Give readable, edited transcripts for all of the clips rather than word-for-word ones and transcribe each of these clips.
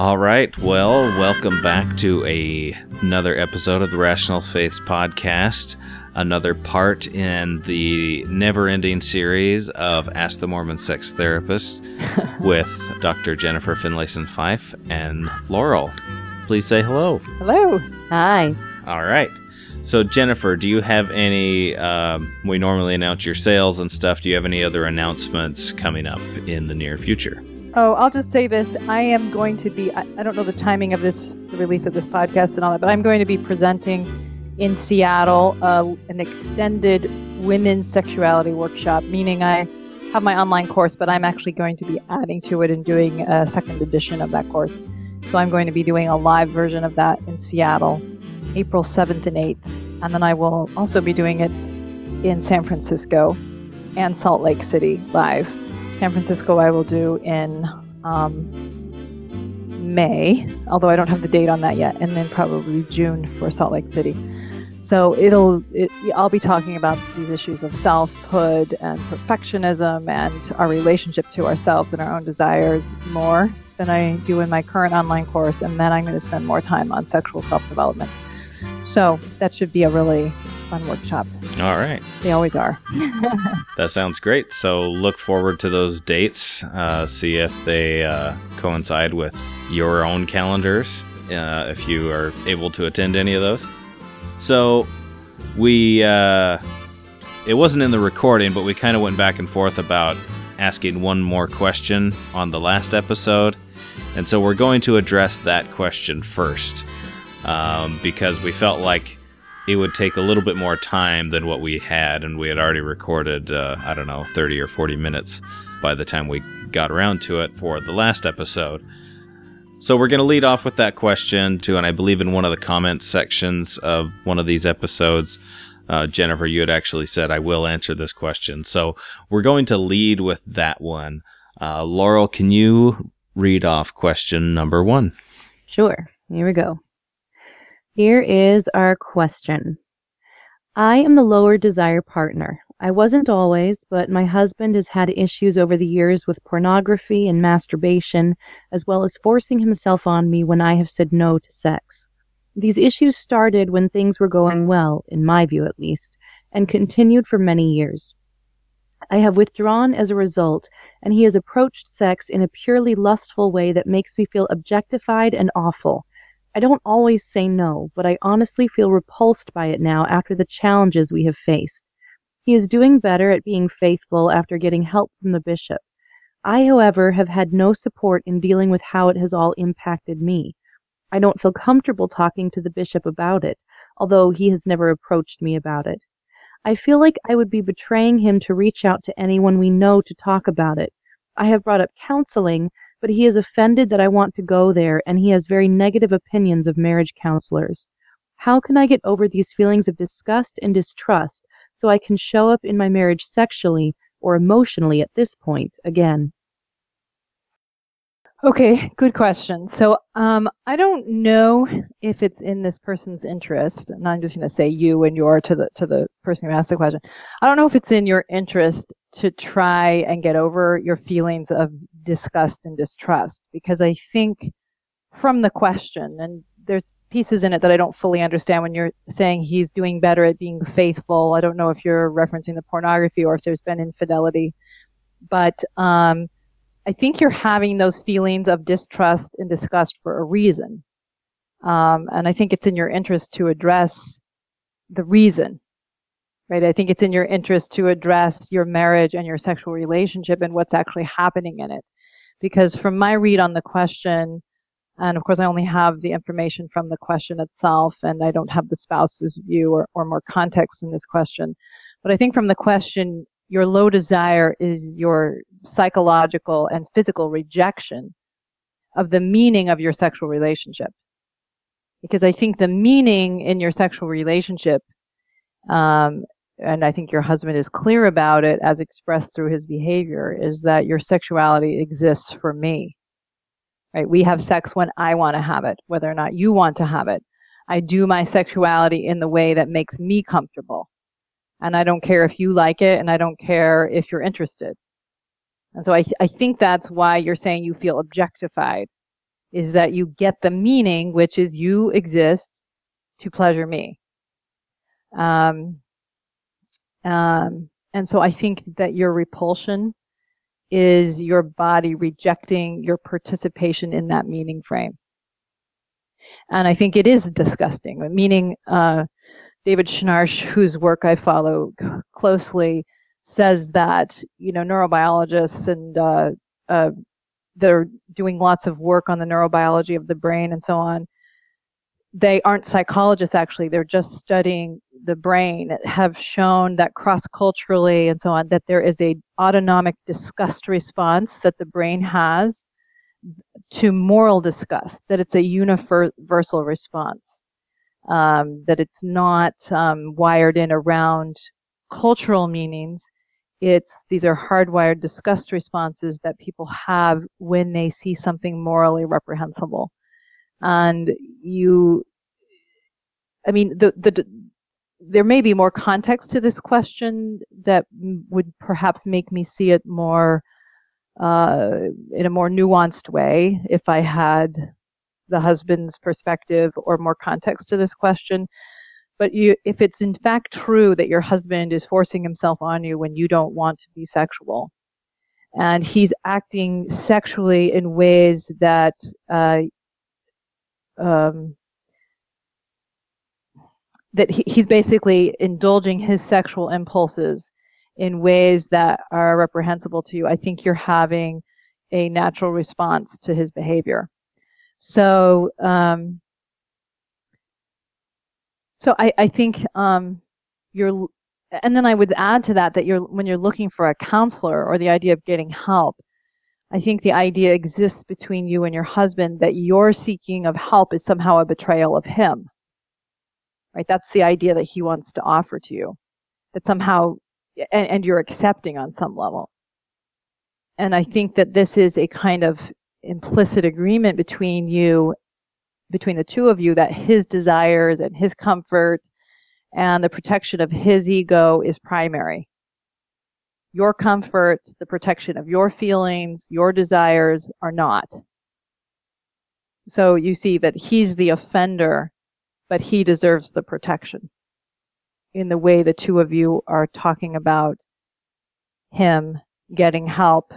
All right, well, welcome back to another episode of the Rational Faiths Podcast, another part in the never-ending series of Ask the Mormon Sex Therapist with Dr. Jennifer Finlayson Fife and Laurel. Please say hello. Hello. Hi. All right. So, Jennifer, do you have any, we normally announce your sales and stuff. Do you have any other announcements coming up in the near future? Oh, I'll just say this. I am going to be, I don't know the timing of this, the release of this podcast and all that, but I'm going to be presenting in Seattle an extended women's sexuality workshop, meaning I have my online course, but I'm actually going to be adding to it and doing a second edition of that course. So I'm going to be doing a live version of that in Seattle, April 7th and 8th. And then I will also be doing it in San Francisco and Salt Lake City live. San Francisco I will do in May, although I don't have the date on that yet, and then probably June for Salt Lake City. So I'll be talking about these issues of selfhood and perfectionism and our relationship to ourselves and our own desires more than I do in my current online course, and then I'm going to spend more time on sexual self-development. So that should be a really fun workshop. All right. They always are. That sounds great. So look forward to those dates. See if they coincide with your own calendars, if you are able to attend any of those. So we, it wasn't in the recording, but we kind of went back and forth about asking one more question on the last episode. And so we're going to address that question first, because we felt like it would take a little bit more time than what we had, and we had already recorded, 30 or 40 minutes by the time we got around to it for the last episode. So we're going to lead off with that question too, and I believe in one of the comment sections of one of these episodes, Jennifer, you had actually said, I will answer this question. So we're going to lead with that one. Laurel, can you read off question number one? Sure. Here we go. Here is our question. I am the lower desire partner. I wasn't always, but my husband has had issues over the years with pornography and masturbation, as well as forcing himself on me when I have said no to sex. These issues started when things were going well, in my view at least, and continued for many years. I have withdrawn as a result, and he has approached sex in a purely lustful way that makes me feel objectified and awful. I don't always say no, but I honestly feel repulsed by it now after the challenges we have faced. He is doing better at being faithful after getting help from the bishop. I, however, have had no support in dealing with how it has all impacted me. I don't feel comfortable talking to the bishop about it, although he has never approached me about it. I feel like I would be betraying him to reach out to anyone we know to talk about it. I have brought up counseling, but he is offended that I want to go there, and he has very negative opinions of marriage counselors. How can I get over these feelings of disgust and distrust so I can show up in my marriage sexually or emotionally at this point again? Okay, good question. So I don't know if it's in this person's interest, and I'm just going to say you and your to the person who asked the question. I don't know if it's in your interest to try and get over your feelings of disgust and distrust, because I think from the question, and there's pieces in it that I don't fully understand when you're saying he's doing better at being faithful. I don't know if you're referencing the pornography or if there's been infidelity, but I think you're having those feelings of distrust and disgust for a reason. And I think it's in your interest to address the reason. Right, I think it's in your interest to address your marriage and your sexual relationship and what's actually happening in it. Because from my read on the question, and of course I only have the information from the question itself, and I don't have the spouse's view or more context in this question, but I think from the question, your low desire is your psychological and physical rejection of the meaning of your sexual relationship. Because I think the meaning in your sexual relationship, and I think your husband is clear about it as expressed through his behavior, is that your sexuality exists for me, right? We have sex when I want to have it, whether or not you want to have it. I do my sexuality in the way that makes me comfortable. And I don't care if you like it, and I don't care if you're interested. And so I think that's why you're saying you feel objectified is that you get the meaning, which is you exist to pleasure me. And so I think that your repulsion is your body rejecting your participation in that meaning frame. And I think it is disgusting. Meaning, David Schnarch, whose work I follow closely, says that, you know, neurobiologists and they're doing lots of work on the neurobiology of the brain and so on. They aren't psychologists, actually. They're just studying the brain, have shown that cross-culturally and so on, that there is a autonomic disgust response that the brain has to moral disgust, that it's a universal response, that it's not wired in around cultural meanings. These are hardwired disgust responses that people have when they see something morally reprehensible. And there may be more context to this question that would perhaps make me see it more in a more nuanced way if I had the husband's perspective or more context to this question. But if it's in fact true that your husband is forcing himself on you when you don't want to be sexual, and he's acting sexually in ways that that he's basically indulging his sexual impulses in ways that are reprehensible to you, I think you're having a natural response to his behavior. So I think you're, and then I would add to that when you're looking for a counselor or the idea of getting help, I think the idea exists between you and your husband that your seeking of help is somehow a betrayal of him, right? That's the idea that he wants to offer to you, that somehow, and you're accepting on some level. And I think that this is a kind of implicit agreement between the two of you, that his desires and his comfort and the protection of his ego is primary. Your comfort, the protection of your feelings, your desires are not. So you see that he's the offender, but he deserves the protection in the way the two of you are talking about him getting help,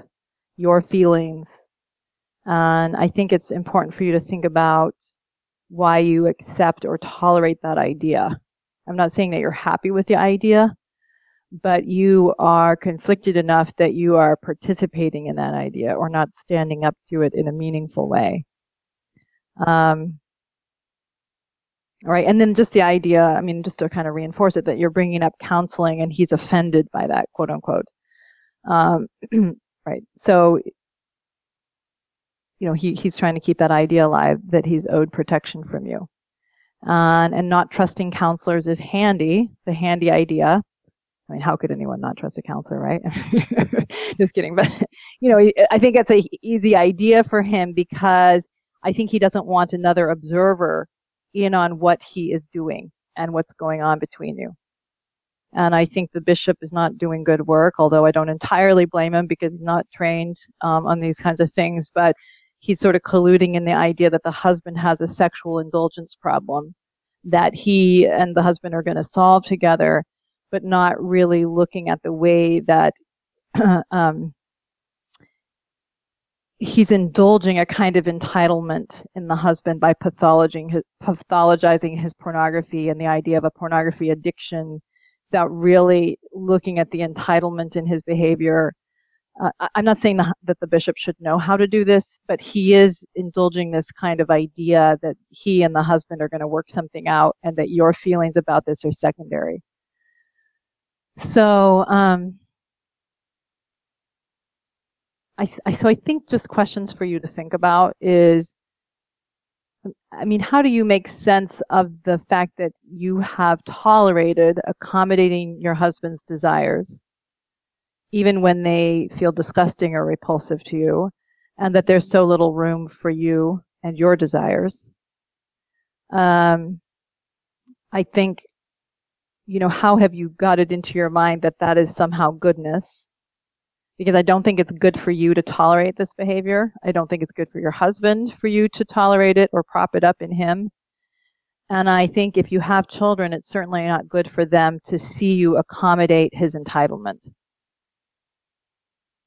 your feelings. And I think it's important for you to think about why you accept or tolerate that idea. I'm not saying that you're happy with the idea, but you are conflicted enough that you are participating in that idea or not standing up to it in a meaningful way. All right. And then just the idea, I mean, just to kind of reinforce it, that you're bringing up counseling and he's offended by that, quote unquote. Right. So, you know, he's trying to keep that idea alive that he's owed protection from you. And not trusting counselors is the handy idea. I mean, how could anyone not trust a counselor, right? Just kidding. But, you know, I think that's an easy idea for him because I think he doesn't want another observer in on what he is doing and what's going on between you. And I think the bishop is not doing good work, although I don't entirely blame him because he's not trained on these kinds of things. But he's sort of colluding in the idea that the husband has a sexual indulgence problem that he and the husband are going to solve together, but not really looking at the way that he's indulging a kind of entitlement in the husband by pathologizing his pornography and the idea of a pornography addiction without really looking at the entitlement in his behavior. I'm not saying that the bishop should know how to do this, but he is indulging this kind of idea that he and the husband are going to work something out and that your feelings about this are secondary. So, I think just questions for you to think about is, I mean, how do you make sense of the fact that you have tolerated accommodating your husband's desires, even when they feel disgusting or repulsive to you, and that there's so little room for you and your desires? I think, you know, how have you got it into your mind that that is somehow goodness? because I don't think it's good for you to tolerate this behavior. I don't think it's good for your husband for you to tolerate it or prop it up in him. And I think if you have children, it's certainly not good for them to see you accommodate his entitlement,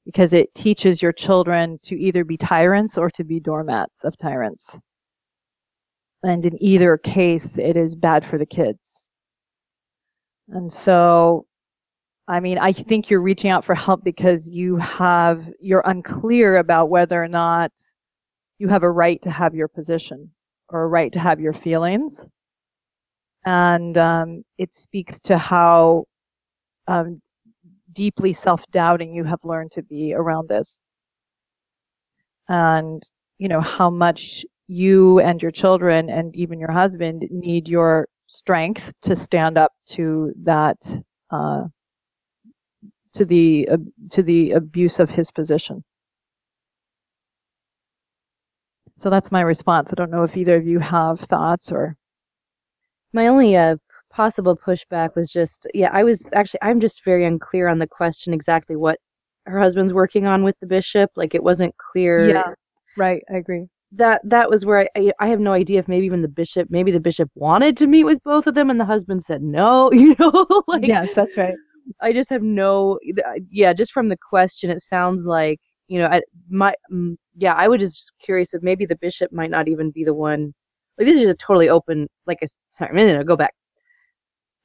because it teaches your children to either be tyrants or to be doormats of tyrants. And in either case, it is bad for the kids. And so, I mean, I think you're reaching out for help because you're unclear about whether or not you have a right to have your position or a right to have your feelings. And it speaks to how deeply self-doubting you have learned to be around this. And, you know, how much you and your children and even your husband need your strength to stand up to that, to the abuse of his position. So that's my response. I don't know if either of you have thoughts or... My only possible pushback was just, I'm just very unclear on the question exactly what her husband's working on with the bishop. Like, it wasn't clear. Yeah, right, I agree. That was where I have no idea if maybe the bishop wanted to meet with both of them and the husband said no, you know? Like, yes, that's right. I just have just from the question, it sounds like, you know, I was just curious if maybe the bishop might not even be the one. Like, this is just a totally open, like, go back.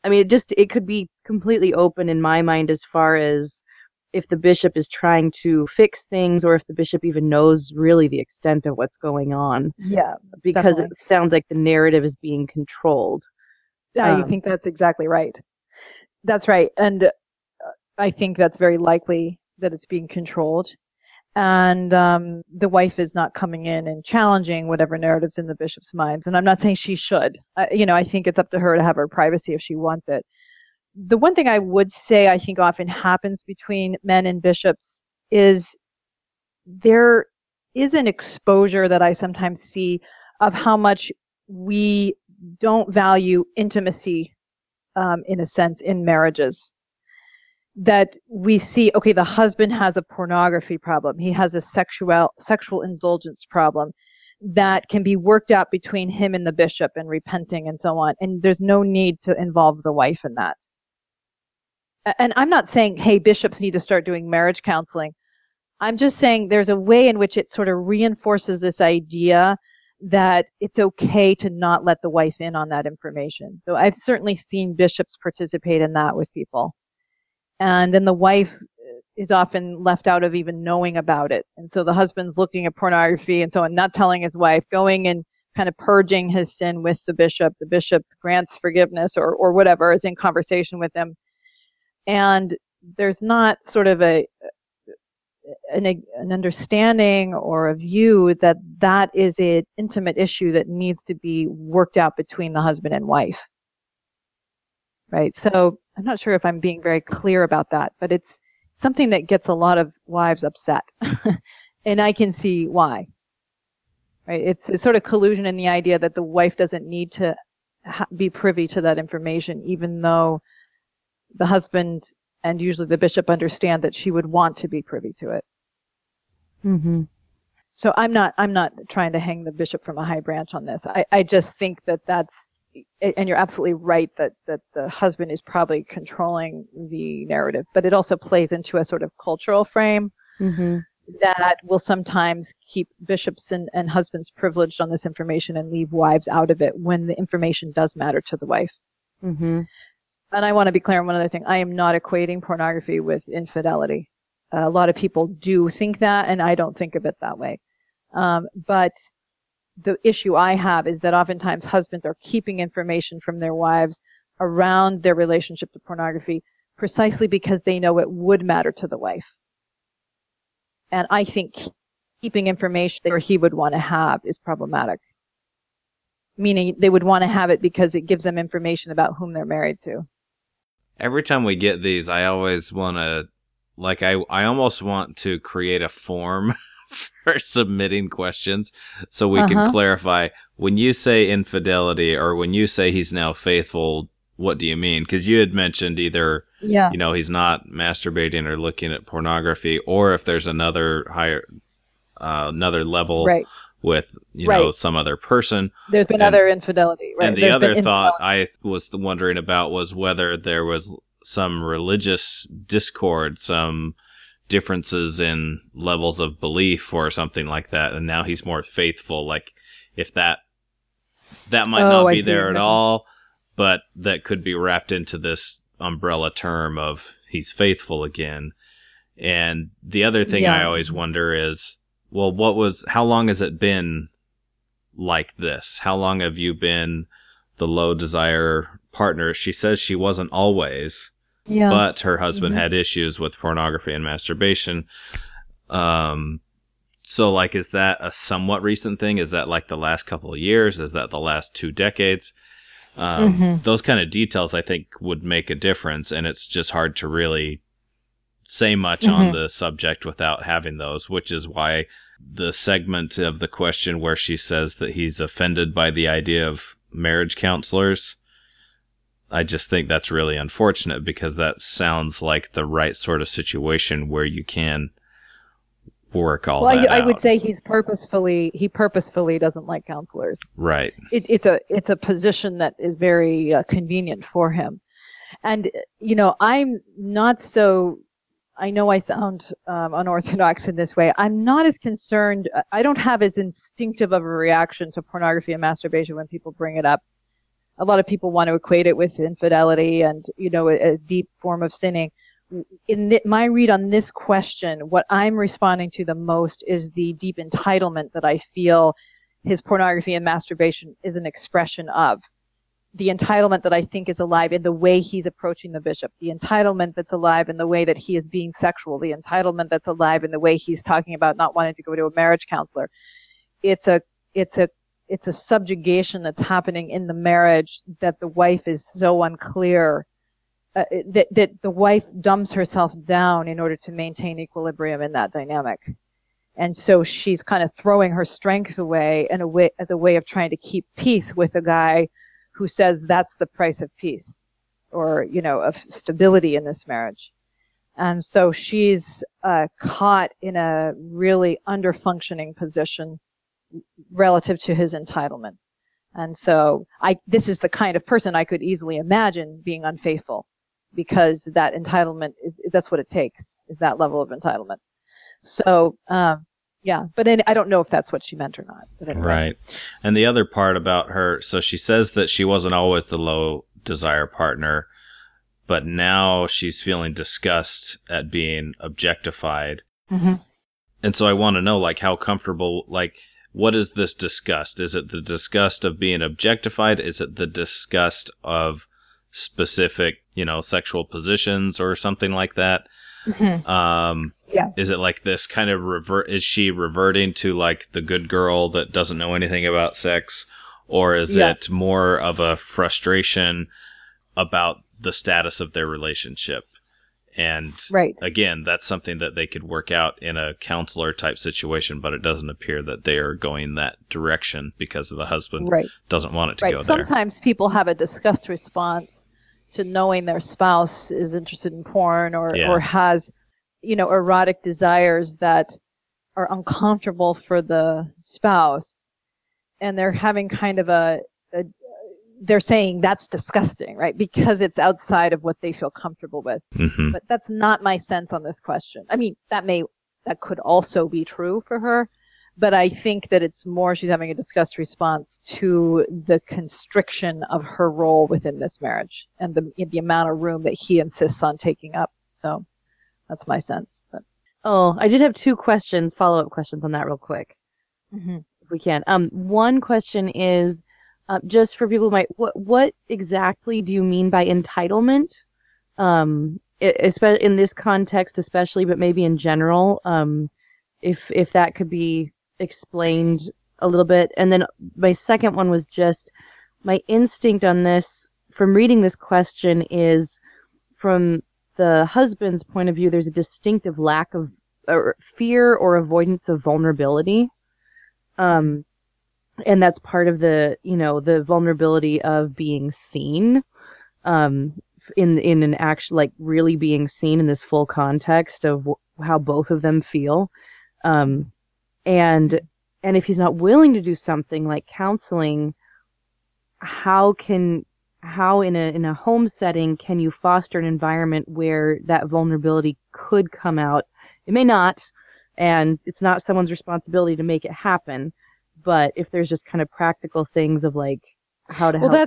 I mean, it could be completely open in my mind as far as if the bishop is trying to fix things or if the bishop even knows really the extent of what's going on. Yeah. Because definitely. It sounds like the narrative is being controlled. Yeah, you think that's exactly right. That's right. And I think that's very likely that it's being controlled. And the wife is not coming in and challenging whatever narratives in the bishop's minds. And I'm not saying she should. I think it's up to her to have her privacy if she wants it. The one thing I would say I think often happens between men and bishops is there is an exposure that I sometimes see of how much we don't value intimacy, in a sense, in marriages. That we see, okay, the husband has a pornography problem. He has a sexual indulgence problem that can be worked out between him and the bishop and repenting and so on. And there's no need to involve the wife in that. And I'm not saying, hey, bishops need to start doing marriage counseling. I'm just saying there's a way in which it sort of reinforces this idea that it's okay to not let the wife in on that information. So I've certainly seen bishops participate in that with people. And then the wife is often left out of even knowing about it. And so the husband's looking at pornography and so on, not telling his wife, going and kind of purging his sin with the bishop. The bishop grants forgiveness or whatever, is in conversation with him. And there's not sort of an understanding or a view that is an intimate issue that needs to be worked out between the husband and wife. Right. So I'm not sure if I'm being very clear about that, but it's something that gets a lot of wives upset. And I can see why. Right. It's sort of collusion in the idea that the wife doesn't need to be privy to that information, even though the husband and usually the bishop understand that she would want to be privy to it. Mm-hmm. So I'm not trying to hang the bishop from a high branch on this. I just think that that's, and you're absolutely right that the husband is probably controlling the narrative, but it also plays into a sort of cultural frame mm-hmm. that will sometimes keep bishops and husbands privileged on this information and leave wives out of it when the information does matter to the wife. Mm-hmm. And I want to be clear on one other thing. I am not equating pornography with infidelity. A lot of people do think that, and I don't think of it that way. But the issue I have is that oftentimes husbands are keeping information from their wives around their relationship to pornography precisely because they know it would matter to the wife. And I think keeping information that he would want to have is problematic. Meaning they would want to have it because it gives them information about whom they're married to. Every time we get these, I always want to, like, I almost want to create a form for submitting questions so we can clarify, when you say infidelity or when you say he's now faithful, what do you mean? Because you had mentioned either Yeah. You know, he's not masturbating or looking at pornography, or if there's another higher, another level right. with, you right. know, some other person. There's been other infidelity. Right? And the other thought I was wondering about was whether there was some religious discord, some differences in levels of belief or something like that. And now he's more faithful. Like if that might not be there at all, but that could be wrapped into this umbrella term of he's faithful again. And the other thing I always wonder is, well, how long has it been like this? How long have you been the low desire partner? She says she wasn't always, but her husband had issues with pornography and masturbation. So like, is that a somewhat recent thing? Is that like the last couple of years? Is that the last 2 decades? Those kind of details, I think, would make a difference, and it's just hard to really say much on the subject without having those, which is why the segment of the question where she says that he's offended by the idea of marriage counselors, I just think that's really unfortunate, because that sounds like the right sort of situation where you can work all that out. Well, I would say he purposefully doesn't like counselors. Right. It's a position that is very convenient for him. And, you know, I know I sound unorthodox in this way. I'm not as concerned. I don't have as instinctive of a reaction to pornography and masturbation when people bring it up. A lot of people want to equate it with infidelity and, you know, a deep form of sinning. In my read on this question, what I'm responding to the most is the deep entitlement that I feel his pornography and masturbation is an expression of. The entitlement that I think is alive in the way he's approaching the bishop, the entitlement that's alive in the way that he is being sexual, the entitlement that's alive in the way he's talking about not wanting to go to a marriage counselor. It's a subjugation that's happening in the marriage that the wife is so unclear, that the wife dumbs herself down in order to maintain equilibrium in that dynamic. And so she's kind of throwing her strength away in a way, as a way of trying to keep peace with a guy who says that's the price of peace, or, you know, of stability in this marriage. And so she's caught in a really underfunctioning position relative to his entitlement. And so this is the kind of person I could easily imagine being unfaithful, because that entitlement that's what it takes, is that level of entitlement. So, yeah, but then I don't know if that's what she meant or not. But anyway. Right. And the other part about her, so she says that she wasn't always the low desire partner, but now she's feeling disgust at being objectified. Mm-hmm. And so I want to know, like, how comfortable, like, what is this disgust? Is it the disgust of being objectified? Is it the disgust of specific, you know, sexual positions or something like that? Mm-hmm. Is it like this kind of is she reverting to like the good girl that doesn't know anything about sex, or is it more of a frustration about the status of their relationship? And again, that's something that they could work out in a counselor type situation, but it doesn't appear that they are going that direction because the husband doesn't want it to go there. Sometimes people have a disgust response to knowing their spouse is interested in porn or has, you know, erotic desires that are uncomfortable for the spouse. And they're having kind of they're saying that's disgusting, right? Because it's outside of what they feel comfortable with. Mm-hmm. But that's not my sense on this question. I mean, that could also be true for her, but I think that it's more she's having a disgust response to the constriction of her role within this marriage and the amount of room that he insists on taking up. So that's my sense. But. Oh, I did have 2 questions, follow-up questions on that real quick, if we can. One question is, just for people who might, what exactly do you mean by entitlement? In this context especially, but maybe in general, if that could be explained a little bit. And then my second one was just my instinct on this from reading this question is, from the husband's point of view, there's a distinctive lack of fear or avoidance of vulnerability. And that's part of the, you know, the vulnerability of being seen. in an action, like really being seen in this full context of how both of them feel. And if he's not willing to do something like counseling, how in a home setting can you foster an environment where that vulnerability could come out? It may not, and it's not someone's responsibility to make it happen. But if there's just kind of practical things of like how to help people.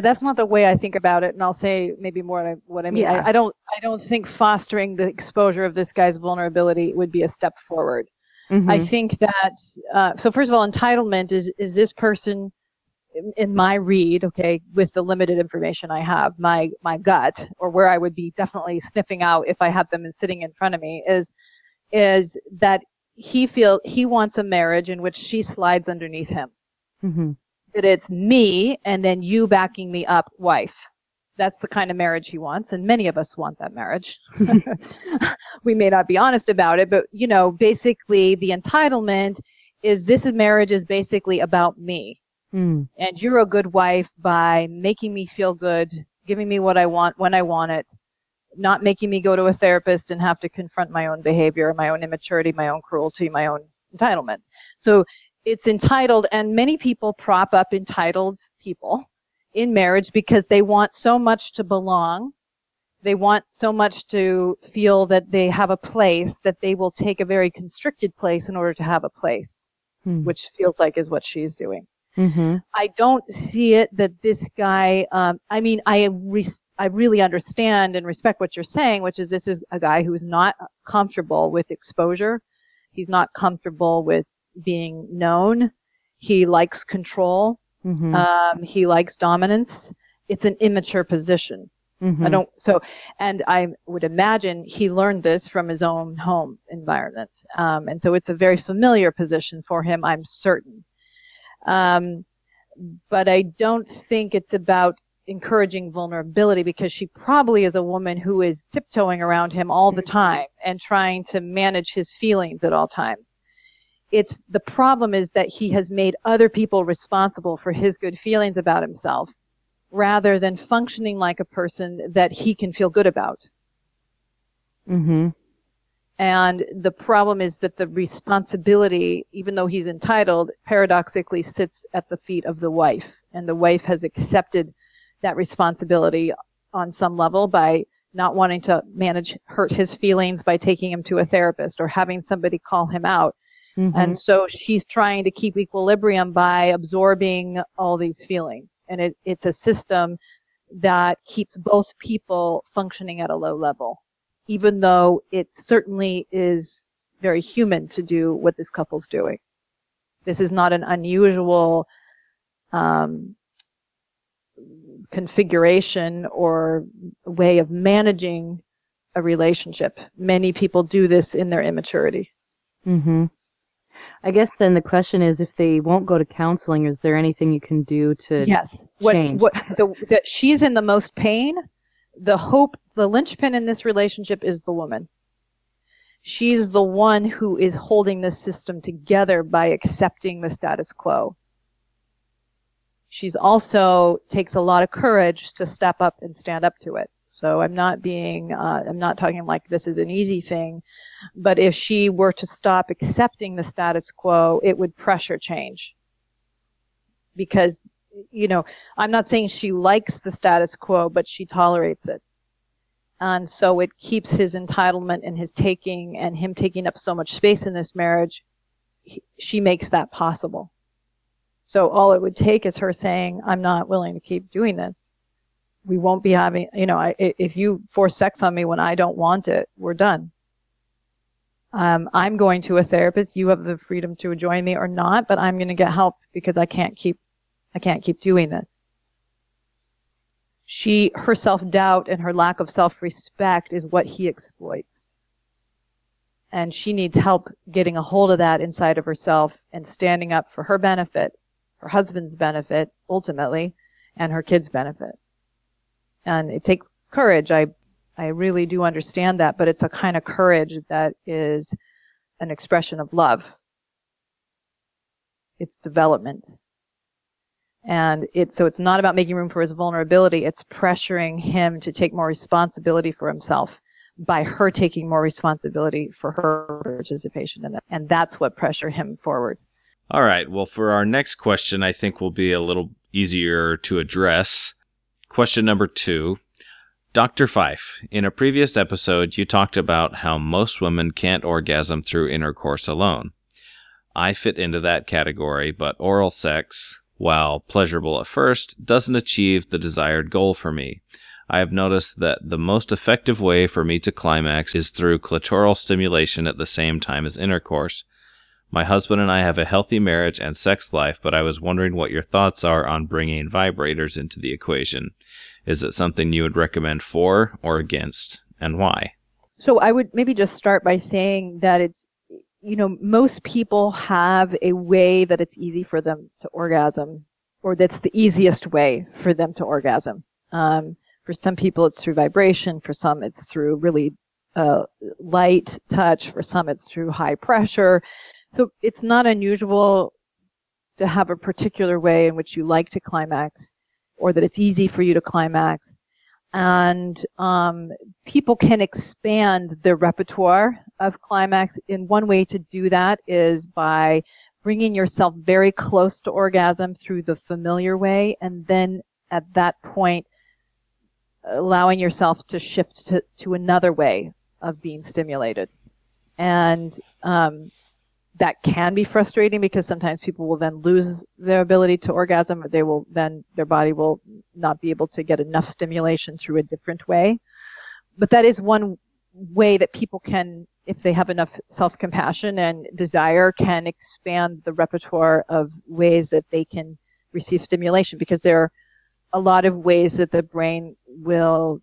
That's not the way I think about it, and I'll say maybe more what I mean. Yeah. I don't think fostering the exposure of this guy's vulnerability would be a step forward. Mm-hmm. I think that so first of all, entitlement is this person, in my read, okay, with the limited information I have, my gut, or where I would be definitely sniffing out if I had them sitting in front of me, is that he wants a marriage in which she slides underneath him. Mm-hmm. That it's me and then you backing me up, wife. That's the kind of marriage he wants, and many of us want that marriage. We may not be honest about it, but basically the entitlement is this marriage is basically about me. Mm. And you're a good wife by making me feel good, giving me what I want when I want it, not making me go to a therapist and have to confront my own behavior, my own immaturity, my own cruelty, my own entitlement. So it's entitled, and many people prop up entitled people in marriage because they want so much to belong. They want so much to feel that they have a place, that they will take a very constricted place in order to have a place, which feels like is what she's doing. Mm-hmm. I don't see it that this guy, I really understand and respect what you're saying, which is this is a guy who's not comfortable with exposure. He's not comfortable with being known. He likes control. Mm-hmm. He likes dominance. It's an immature position. Mm-hmm. And I would imagine he learned this from his own home environment. And so it's a very familiar position for him, I'm certain. But I don't think it's about encouraging vulnerability, because she probably is a woman who is tiptoeing around him all the time and trying to manage his feelings at all times. It's the problem is that he has made other people responsible for his good feelings about himself rather than functioning like a person that he can feel good about. Mm-hmm. And the problem is that the responsibility, even though he's entitled, paradoxically sits at the feet of the wife. And the wife has accepted that responsibility on some level by not wanting to hurt his feelings by taking him to a therapist or having somebody call him out. Mm-hmm. And so she's trying to keep equilibrium by absorbing all these feelings. And it's a system that keeps both people functioning at a low level, even though it certainly is very human to do what this couple's doing. This is not an unusual configuration or way of managing a relationship. Many people do this in their immaturity. Mm-hmm. I guess then the question is, if they won't go to counseling, is there anything you can do to change? That she's in the most pain. The linchpin in this relationship is the woman. She's the one who is holding this system together by accepting the status quo. She's also takes a lot of courage to step up and stand up to it. So I'm not talking like this is an easy thing, but if she were to stop accepting the status quo, it would pressure change. Because, I'm not saying she likes the status quo, but she tolerates it. And so it keeps his entitlement and his taking and him taking up so much space in this marriage. She makes that possible. So all it would take is her saying, I'm not willing to keep doing this. We won't be having, if you force sex on me when I don't want it, we're done. I'm going to a therapist. You have the freedom to join me or not, but I'm going to get help because I can't keep doing this. Her self-doubt and her lack of self-respect is what he exploits. And she needs help getting a hold of that inside of herself and standing up for her benefit, her husband's benefit, ultimately, and her kids' benefit. And it takes courage. I really do understand that, but it's a kind of courage that is an expression of love. It's development. And so it's not about making room for his vulnerability. It's pressuring him to take more responsibility for himself by her taking more responsibility for her participation in that. And that's what pressure him forward. All right. Well, for our next question, I think will be a little easier to address. Question number 2. Dr. Fife, in a previous episode, you talked about how most women can't orgasm through intercourse alone. I fit into that category, but oral sex, while pleasurable at first, doesn't achieve the desired goal for me. I have noticed that the most effective way for me to climax is through clitoral stimulation at the same time as intercourse. My husband and I have a healthy marriage and sex life, but I was wondering what your thoughts are on bringing vibrators into the equation. Is it something you would recommend for or against, and why? So I would maybe just start by saying that it's, you know, most people have a way that it's easy for them to orgasm, or that's the easiest way for them to orgasm. For some people, it's through vibration. For some, it's through really light touch. For some, it's through high pressure. So it's not unusual to have a particular way in which you like to climax, or that it's easy for you to climax. And people can expand their repertoire of climax. And one way to do that is by bringing yourself very close to orgasm through the familiar way, and then at that point allowing yourself to shift to another way of being stimulated. And that can be frustrating because sometimes people will then lose their ability to orgasm, or they will then, their body will not be able to get enough stimulation through a different way. But that is one way that people can, if they have enough self-compassion and desire, can expand the repertoire of ways that they can receive stimulation, because there are a lot of ways that the brain will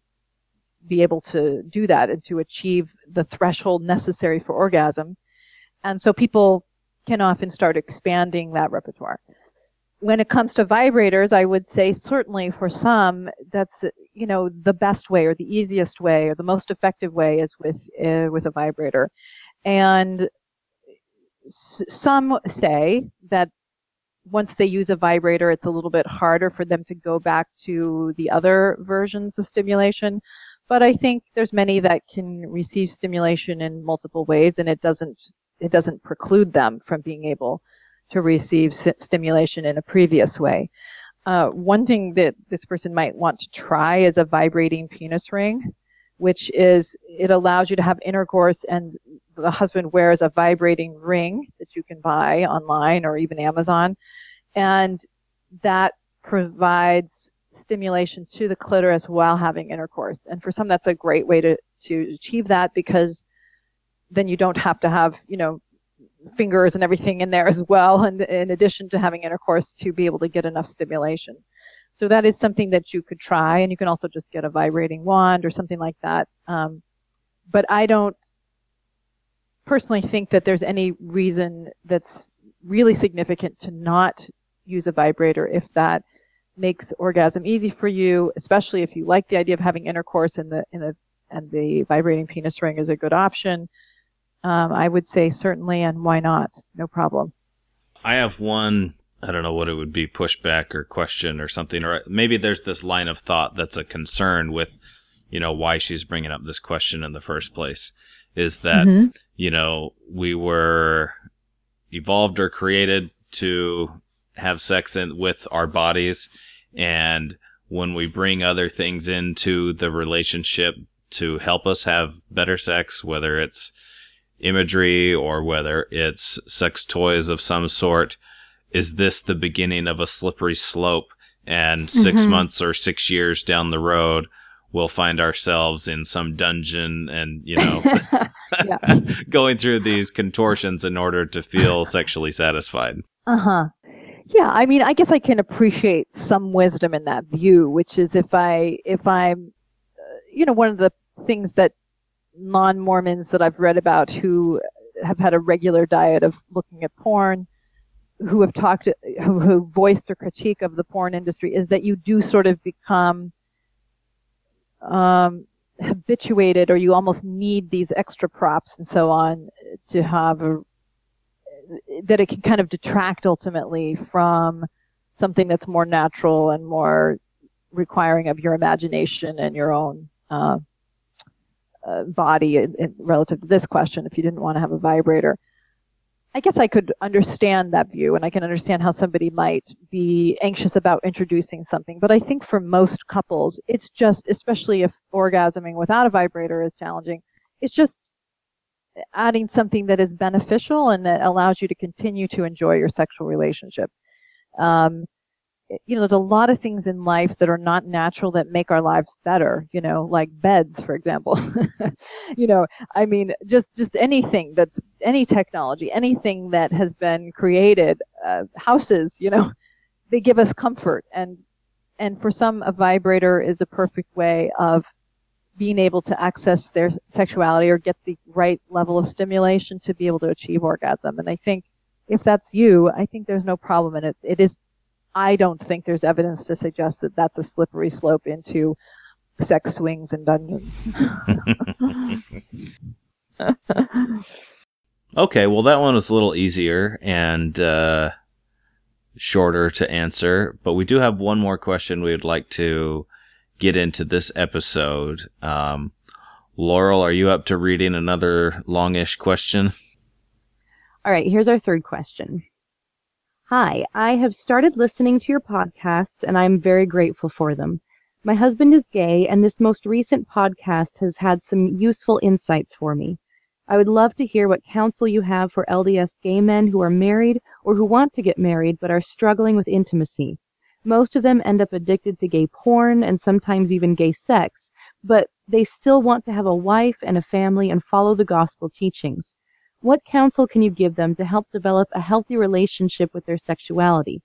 be able to do that and to achieve the threshold necessary for orgasm. And so people can often start expanding that repertoire. When it comes to vibrators, I would say certainly for some, that's, you know, the best way or the easiest way or the most effective way is with a vibrator. And some say that once they use a vibrator, it's a little bit harder for them to go back to the other versions of stimulation. But I think there's many that can receive stimulation in multiple ways, and it doesn't preclude them from being able to receive stimulation in a previous way. One thing that this person might want to try is a vibrating penis ring, which is, it allows you to have intercourse, and the husband wears a vibrating ring that you can buy online or even Amazon, and that provides stimulation to the clitoris while having intercourse. And for some, that's a great way to achieve that, because then you don't have to have, you know, fingers and everything in there as well, and in addition to having intercourse, to be able to get enough stimulation. So that is something that you could try, and you can also just get a vibrating wand or something like that. But I don't personally think that there's any reason that's really significant to not use a vibrator if that makes orgasm easy for you, especially if you like the idea of having intercourse, and the vibrating penis ring is a good option. I would say certainly, and why not? No problem. I have one, I don't know what it would be, pushback or question or something, or maybe there's this line of thought that's a concern with, you know, why she's bringing up this question in the first place, is that, you know, we were evolved or created to have sex with our bodies, and when we bring other things into the relationship to help us have better sex, whether it's imagery or whether it's sex toys of some sort, is this the beginning of a slippery slope? And 6 months or 6 years down the road, we'll find ourselves in some dungeon and, you know, going through these contortions in order to feel sexually satisfied. Yeah, I mean, I guess I can appreciate some wisdom in that view, which is if I'm, you know, one of the things that non-Mormons that I've read about who have had a regular diet of looking at porn, who voiced their critique of the porn industry, is that you do sort of become habituated, or you almost need these extra props and so on to have that it can kind of detract ultimately from something that's more natural and more requiring of your imagination and your own body relative to this question, if you didn't want to have a vibrator. I guess I could understand that view, and I can understand how somebody might be anxious about introducing something. But I think for most couples, it's just, especially if orgasming without a vibrator is challenging, it's just adding something that is beneficial and that allows you to continue to enjoy your sexual relationship. There's a lot of things in life that are not natural that make our lives better, like beds, for example. Just anything that's, any technology, anything that has been created, houses, they give us comfort. And for some, a vibrator is the perfect way of being able to access their sexuality or get the right level of stimulation to be able to achieve orgasm. And I think if that's you, I think there's no problem. And I don't think there's evidence to suggest that that's a slippery slope into sex swings and dungeons. Okay, well, that one was a little easier and shorter to answer, but we do have one more question we would like to get into this episode. Laurel, are you up to reading another longish question? All right, here's our third question. Hi, I have started listening to your podcasts, and I am very grateful for them. My husband is gay, and this most recent podcast has had some useful insights for me. I would love to hear what counsel you have for LDS gay men who are married or who want to get married but are struggling with intimacy. Most of them end up addicted to gay porn and sometimes even gay sex, but they still want to have a wife and a family and follow the gospel teachings. What counsel can you give them to help develop a healthy relationship with their sexuality?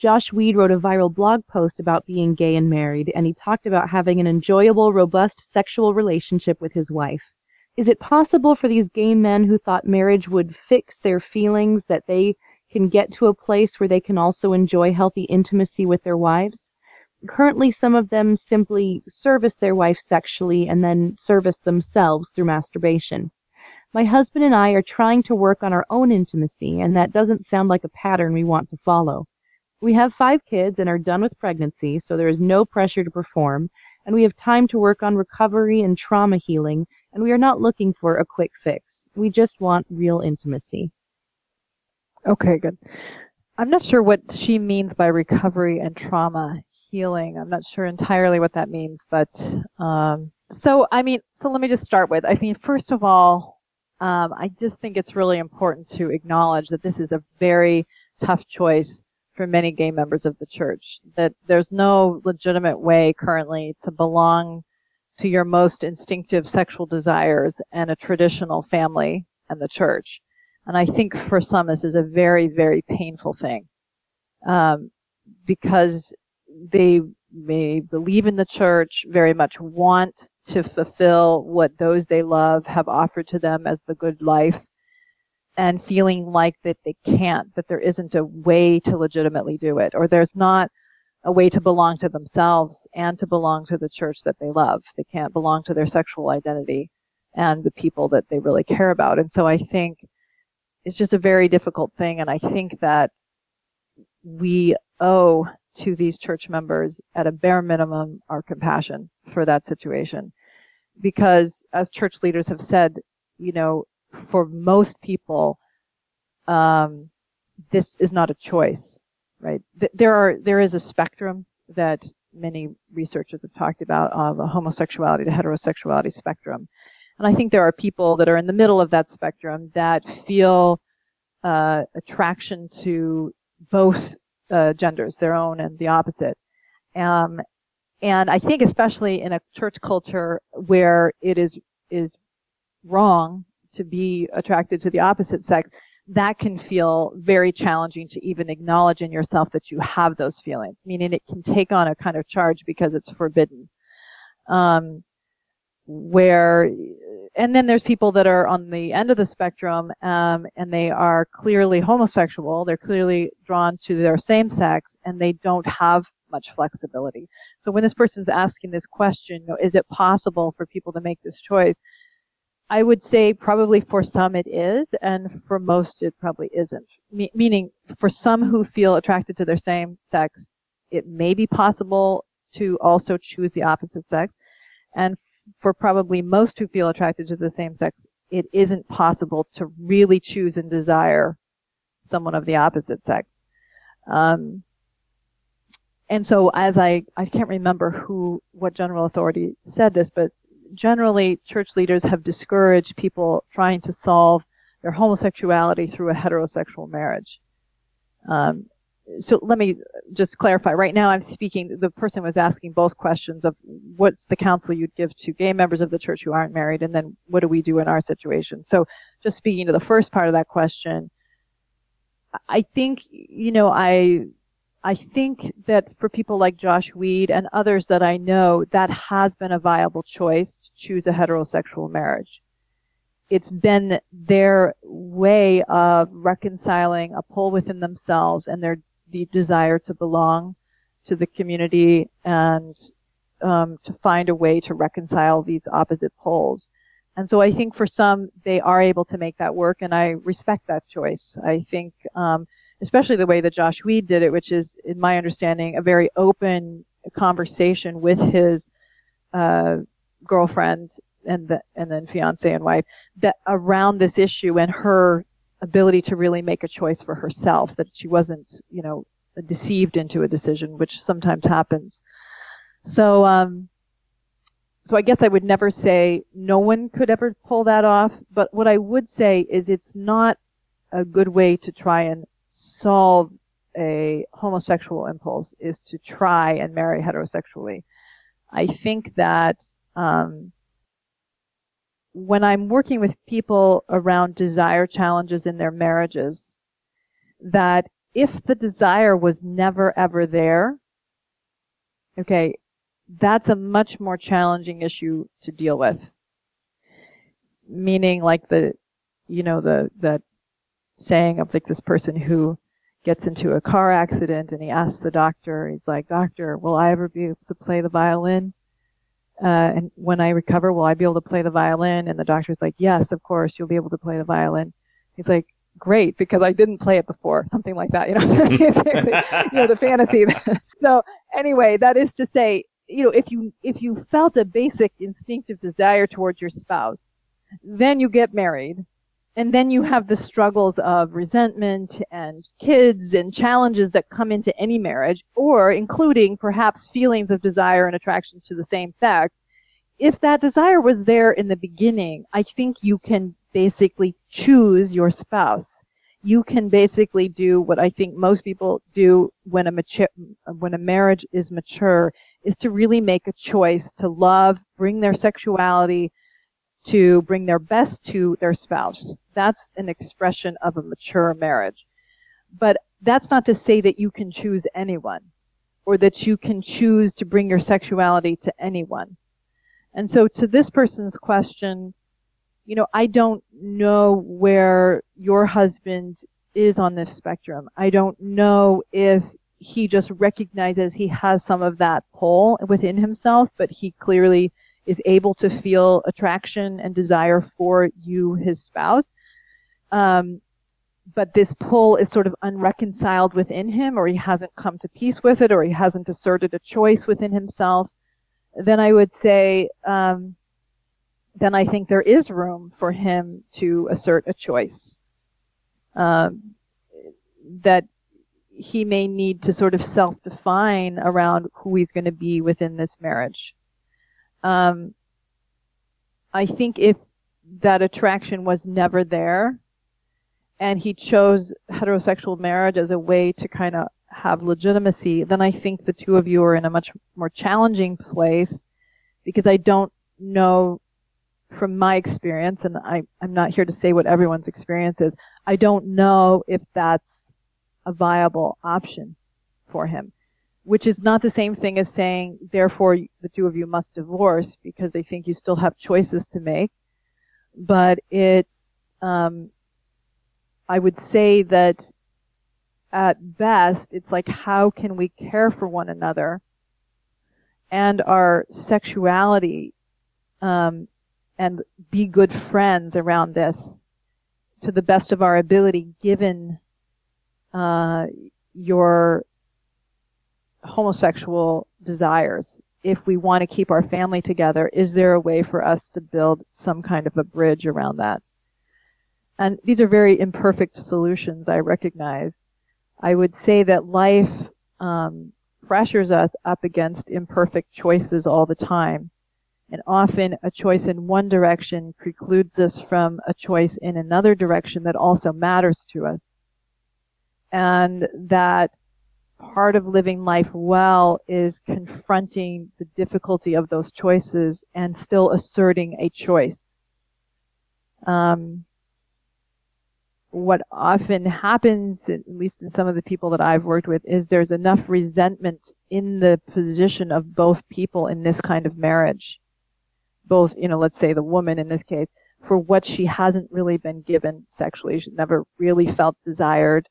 Josh Weed wrote a viral blog post about being gay and married, and he talked about having an enjoyable, robust sexual relationship with his wife. Is it possible for these gay men who thought marriage would fix their feelings that they can get to a place where they can also enjoy healthy intimacy with their wives? Currently, some of them simply service their wife sexually and then service themselves through masturbation. My husband and I are trying to work on our own intimacy, and that doesn't sound like a pattern we want to follow. We have 5 kids and are done with pregnancy, so there is no pressure to perform, and we have time to work on recovery and trauma healing, and we are not looking for a quick fix. We just want real intimacy. Okay, good. I'm not sure what she means by recovery and trauma healing. I'm not sure entirely what that means, but so let me just start with, first of all, I just think it's really important to acknowledge that this is a very tough choice for many gay members of the church, that there's no legitimate way currently to belong to your most instinctive sexual desires and a traditional family and the church. And I think for some this is a very, very painful thing, because they may believe in the church, very much want to fulfill what those they love have offered to them as the good life, and feeling like that they can't, that there isn't a way to legitimately do it, or there's not a way to belong to themselves and to belong to the church that they love. They can't belong to their sexual identity and the people that they really care about. And so I think it's just a very difficult thing, and I think that we owe to these church members, at a bare minimum, our compassion for that situation. Because as church leaders have said, for most people, this is not a choice, right? There is a spectrum that many researchers have talked about, of a homosexuality to heterosexuality spectrum. And I think there are people that are in the middle of that spectrum that feel attraction to both genders, their own and the opposite. And I think especially in a church culture where it is wrong to be attracted to the opposite sex, that can feel very challenging to even acknowledge in yourself that you have those feelings, meaning it can take on a kind of charge because it's forbidden. And then there's people that are on the end of the spectrum, and they are clearly homosexual. They're clearly drawn to their same sex, and they don't have much flexibility. So when this person's asking this question, is it possible for people to make this choice? I would say probably for some it is, and for most it probably isn't. Meaning, for some who feel attracted to their same sex, it may be possible to also choose the opposite sex. And for probably most who feel attracted to the same sex, it isn't possible to really choose and desire someone of the opposite sex. And so as I can't remember what general authority said this, but generally church leaders have discouraged people trying to solve their homosexuality through a heterosexual marriage. So let me just clarify. Right now I'm speaking, the person was asking both questions of what's the counsel you'd give to gay members of the church who aren't married, and then what do we do in our situation? So just speaking to the first part of that question, I think, I think that for people like Josh Weed and others that I know, that has been a viable choice to choose a heterosexual marriage. It's been their way of reconciling a pull within themselves and their deep desire to belong to the community and to find a way to reconcile these opposite pulls. And so I think for some, they are able to make that work, and I respect that choice. I think especially the way that Josh Weed did it, which is, in my understanding, a very open conversation with his girlfriend and then fiance and wife that around this issue and her ability to really make a choice for herself, that she wasn't, deceived into a decision, which sometimes happens. So, so I guess I would never say no one could ever pull that off, but what I would say is it's not a good way to try and solve a homosexual impulse, is to try and marry heterosexually. I think that when I'm working with people around desire challenges in their marriages, that if the desire was never ever there, okay, that's a much more challenging issue to deal with. Meaning, like the saying of like this person who gets into a car accident and he asks the doctor, he's like, "Doctor, will I ever be able to play the violin? And when I recover, will I be able to play the violin?" And the doctor's like, "Yes, of course, you'll be able to play the violin." He's like, "Great, because I didn't play it before," something like that, the fantasy. So anyway, that is to say, if you felt a basic instinctive desire towards your spouse, then you get married. And then you have the struggles of resentment and kids and challenges that come into any marriage, or including perhaps feelings of desire and attraction to the same sex. If that desire was there in the beginning, I think you can basically choose your spouse. You can basically do what I think most people do when a marriage is mature, is to really make a choice to love, bring their sexuality, to bring their best to their spouse. That's an expression of a mature marriage. But that's not to say that you can choose anyone, or that you can choose to bring your sexuality to anyone. And so to this person's question, I don't know where your husband is on this spectrum. I don't know if he just recognizes he has some of that pull within himself, but he clearly is able to feel attraction and desire for you, his spouse. But this pull is sort of unreconciled within him, or he hasn't come to peace with it, or he hasn't asserted a choice within himself. Then I would say, then I think there is room for him to assert a choice. That he may need to sort of self-define around who he's going to be within this marriage. I think if that attraction was never there and he chose heterosexual marriage as a way to kind of have legitimacy, then I think the two of you are in a much more challenging place, because I don't know from my experience, and I'm not here to say what everyone's experience is, I don't know if that's a viable option for him. Which is not the same thing as saying, therefore, the two of you must divorce, because I think you still have choices to make. But I would say that at best, it's like, how can we care for one another and our sexuality and be good friends around this to the best of our ability, given your homosexual desires. If we want to keep our family together, is there a way for us to build some kind of a bridge around that? And these are very imperfect solutions, I recognize. I would say that life pressures us up against imperfect choices all the time. And often a choice in one direction precludes us from a choice in another direction that also matters to us. And that part of living life well is confronting the difficulty of those choices and still asserting a choice. What often happens, at least in some of the people that I've worked with, is there's enough resentment in the position of both people in this kind of marriage. Both, let's say the woman in this case, for what she hasn't really been given sexually. She's never really felt desired.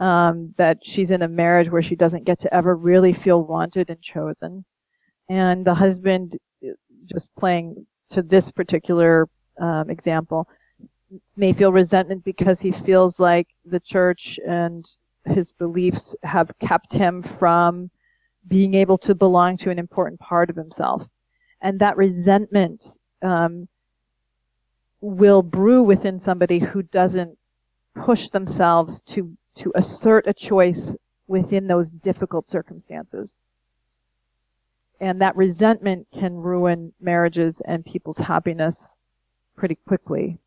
That she's in a marriage where she doesn't get to ever really feel wanted and chosen. And the husband, just playing to this particular example, may feel resentment because he feels like the church and his beliefs have kept him from being able to belong to an important part of himself. And that resentment will brew within somebody who doesn't push themselves to assert a choice within those difficult circumstances. And that resentment can ruin marriages and people's happiness pretty quickly.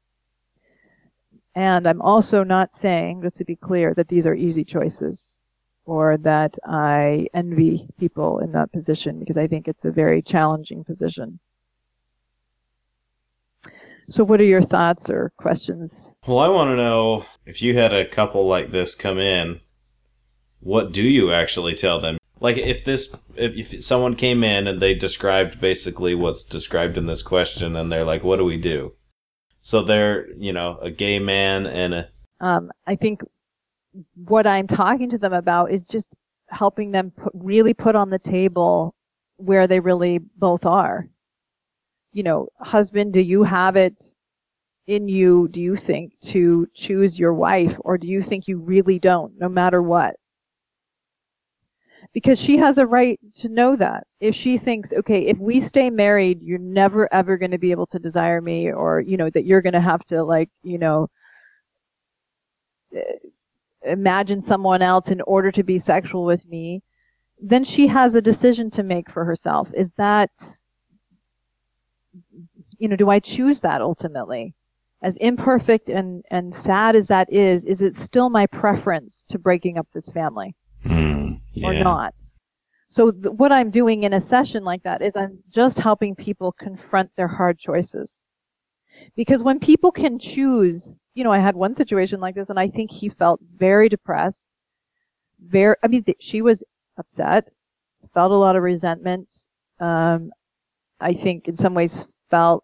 And I'm also not saying, just to be clear, that these are easy choices or that I envy people in that position, because I think it's a very challenging position. So what are your thoughts or questions? Well, I want to know, if you had a couple like this come in, what do you actually tell them? Like, if someone came in and they described basically what's described in this question, and they're like, what do we do? So they're, a gay man and a... I think what I'm talking to them about is just helping them really put on the table where they really both are. Husband, do you have it in you, do you think, to choose your wife, or do you think you really don't, no matter what? Because she has a right to know that. If she thinks, okay, if we stay married, you're never ever going to be able to desire me, or, that you're going to have to, imagine someone else in order to be sexual with me, then she has a decision to make for herself. Is that, do I choose that ultimately? As imperfect and sad as that is it still my preference to breaking up this family? Yeah. Or not. So what I'm doing in a session like that is I'm just helping people confront their hard choices. Because when people can choose, I had one situation like this, and I think he felt very depressed. She was upset, felt a lot of resentment. I think in some ways felt,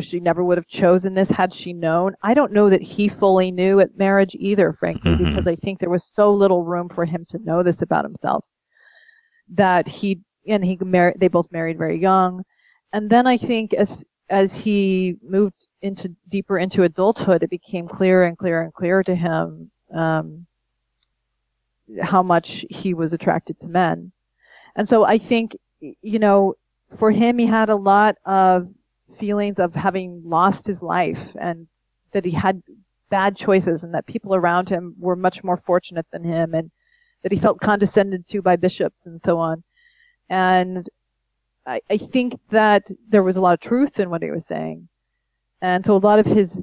she never would have chosen this had she known. I don't know that he fully knew at marriage either, frankly, because I think there was so little room for him to know this about himself that they both married very young. And then I think as he moved deeper into adulthood, it became clearer and clearer and clearer to him, how much he was attracted to men. And so I think, for him, he had a lot of feelings of having lost his life and that he had bad choices and that people around him were much more fortunate than him and that he felt condescended to by bishops and so on. And I think that there was a lot of truth in what he was saying. And so a lot of his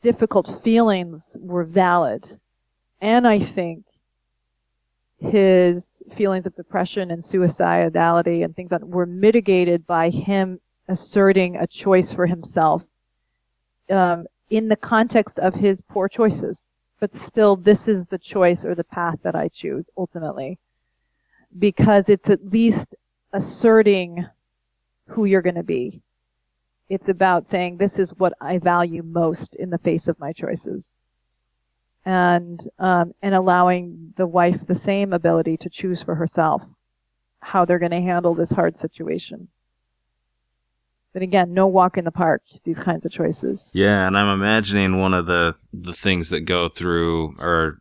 difficult feelings were valid. And I think his feelings of depression and suicidality and things that were mitigated by him asserting a choice for himself in the context of his poor choices. But still, this is the choice or the path that I choose, ultimately. Because it's at least asserting who you're going to be. It's about saying, this is what I value most in the face of my choices. And allowing the wife the same ability to choose for herself how they're going to handle this hard situation. But again, no walk in the park, these kinds of choices. Yeah, and I'm imagining one of the things that go through, or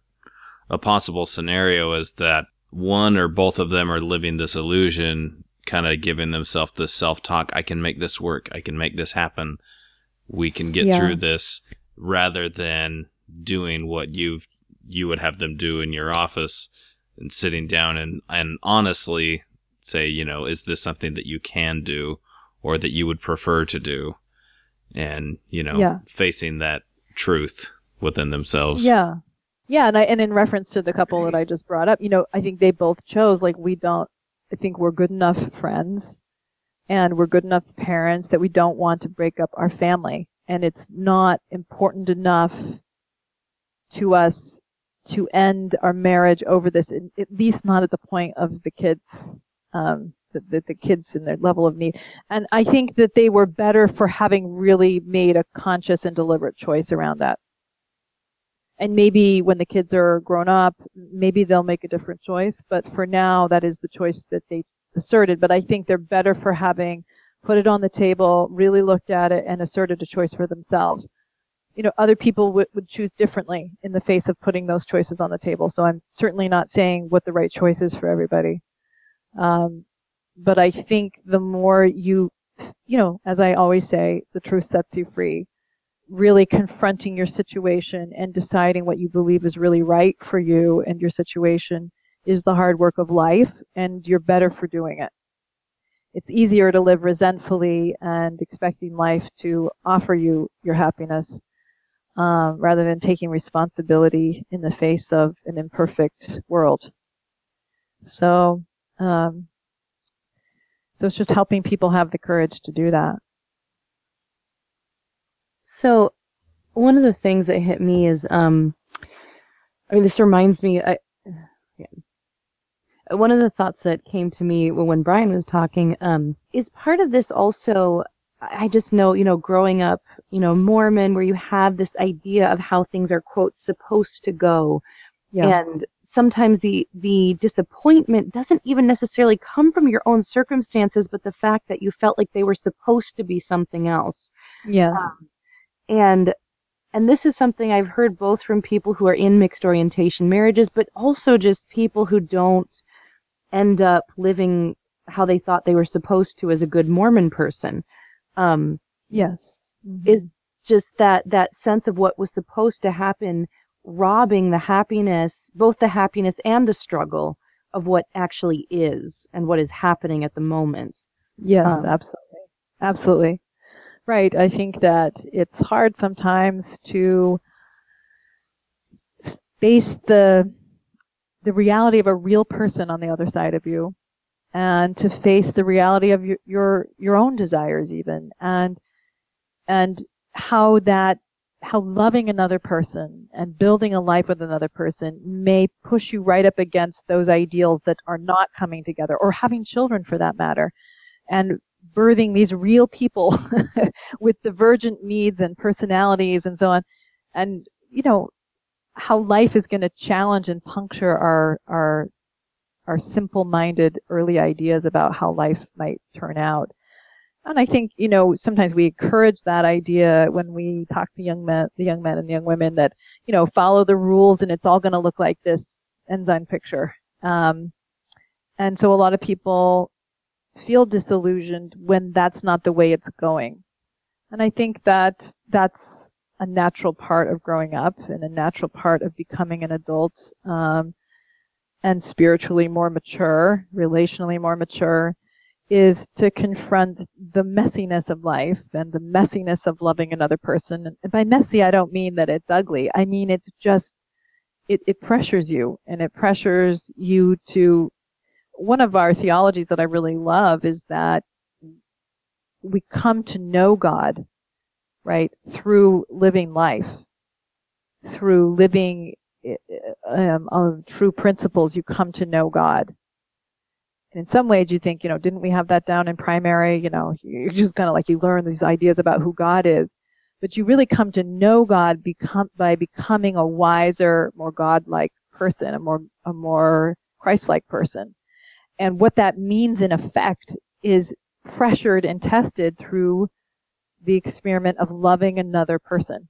a possible scenario, is that one or both of them are living this illusion, kind of giving themselves this self-talk, I can make this work, I can make this happen, we can get through this, rather than doing what you would have them do in your office and sitting down and honestly say, you know, is this something that you can do or that you would prefer to do? And, you know, facing that truth within themselves. Yeah. Yeah. And in reference to the couple that I just brought up, you know, I think they both chose, like, I think we're good enough friends and we're good enough parents that we don't want to break up our family. And it's not important enough to us to end our marriage over this, at least not at the point of the kids, the kids and their level of need. And I think that they were better for having really made a conscious and deliberate choice around that. And maybe when the kids are grown up, maybe they'll make a different choice. But for now, that is the choice that they asserted. But I think they're better for having put it on the table, really looked at it, and asserted a choice for themselves. You know, other people would choose differently in the face of putting those choices on the table. So I'm certainly not saying what the right choice is for everybody. But I think the more you know, as I always say, the truth sets you free. Really confronting your situation and deciding what you believe is really right for you and your situation is the hard work of life, and you're better for doing it. It's easier to live resentfully and expecting life to offer you your happiness, rather than taking responsibility in the face of an imperfect world. So it's just helping people have the courage to do that. So one of the things that hit me is, this reminds me, one of the thoughts that came to me when Brian was talking, is part of this also, I just know, you know, growing up, you know, Mormon, where you have this idea of how things are, quote, supposed to go. Yeah. And sometimes the disappointment doesn't even necessarily come from your own circumstances, but the fact that you felt like they were supposed to be something else. Yes. And this is something I've heard both from people who are in mixed orientation marriages, but also just people who don't end up living how they thought they were supposed to as a good Mormon person. Yes. Mm-hmm. Is just that sense of what was supposed to happen, robbing the happiness, both the happiness and the struggle of what actually is and what is happening at the moment. Yes, absolutely. Absolutely. Right. I think that it's hard sometimes to face the reality of a real person on the other side of you, and to face the reality of your own desires even, and how loving another person and building a life with another person may push you right up against those ideals that are not coming together, or having children for that matter, and birthing these real people with divergent needs and personalities and so on. And, you know, how life is going to challenge and puncture our simple-minded early ideas about how life might turn out. And I think, you know, sometimes we encourage that idea when we talk to young men and young women that, you know, follow the rules and it's all going to look like this enzyme picture. And so a lot of people feel disillusioned when that's not the way it's going. And I think that that's a natural part of growing up and a natural part of becoming an adult, and spiritually more mature, relationally more mature, is to confront the messiness of life and the messiness of loving another person. And by messy, I don't mean that it's ugly. I mean, it's just, it pressures you, and it pressures you to. One of our theologies that I really love is that we come to know God, right, through living life, through living of true principles. You come to know God. And in some ways, you think, you know, didn't we have that down in primary? You know, you're just kind of like, you learn these ideas about who God is, but you really come to know God by becoming a wiser, more God-like person, a more Christ-like person. And what that means in effect is pressured and tested through the experiment of loving another person.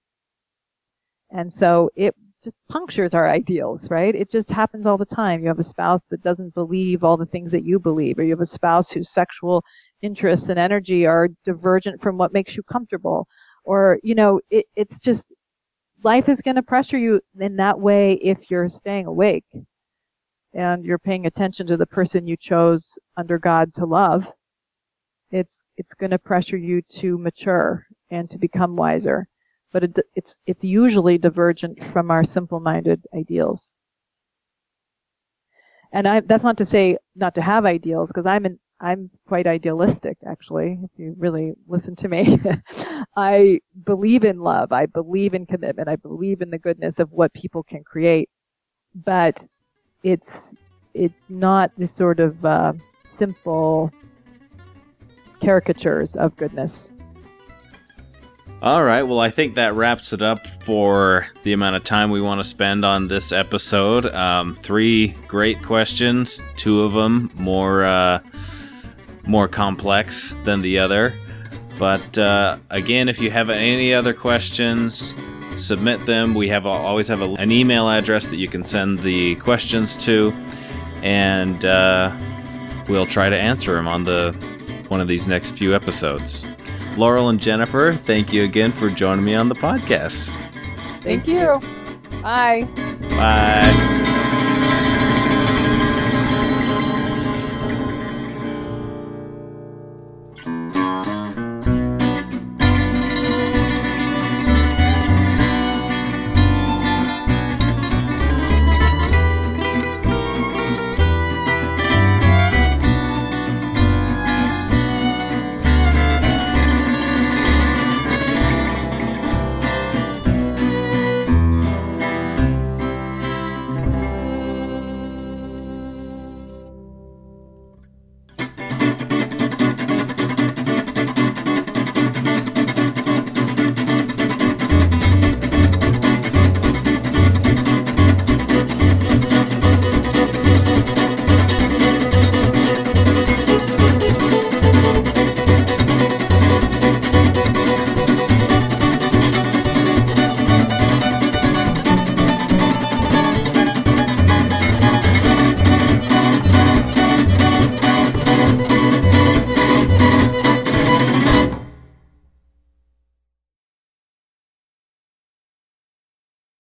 And so it just punctures our ideals, right? It just happens all the time. You have a spouse that doesn't believe all the things that you believe, or you have a spouse whose sexual interests and energy are divergent from what makes you comfortable. Or, you know, it's just, life is going to pressure you in that way if you're staying awake and you're paying attention to the person you chose under God to love. It's going to pressure you to mature and to become wiser. But it's usually divergent from our simple-minded ideals. And that's not to say not to have ideals, because I'm quite idealistic, actually, if you really listen to me. I believe in love. I believe in commitment. I believe in the goodness of what people can create. But it's not this sort of simple caricatures of goodness. All right. Well, I think that wraps it up for the amount of time we want to spend on this episode. 3 great questions, 2 of them more complex than the other. But again, if you have any other questions, submit them. We always have an email address that you can send the questions to, and we'll try to answer them on one of these next few episodes. Laurel and Jennifer, thank you again for joining me on the podcast. Thank you. Bye. Bye.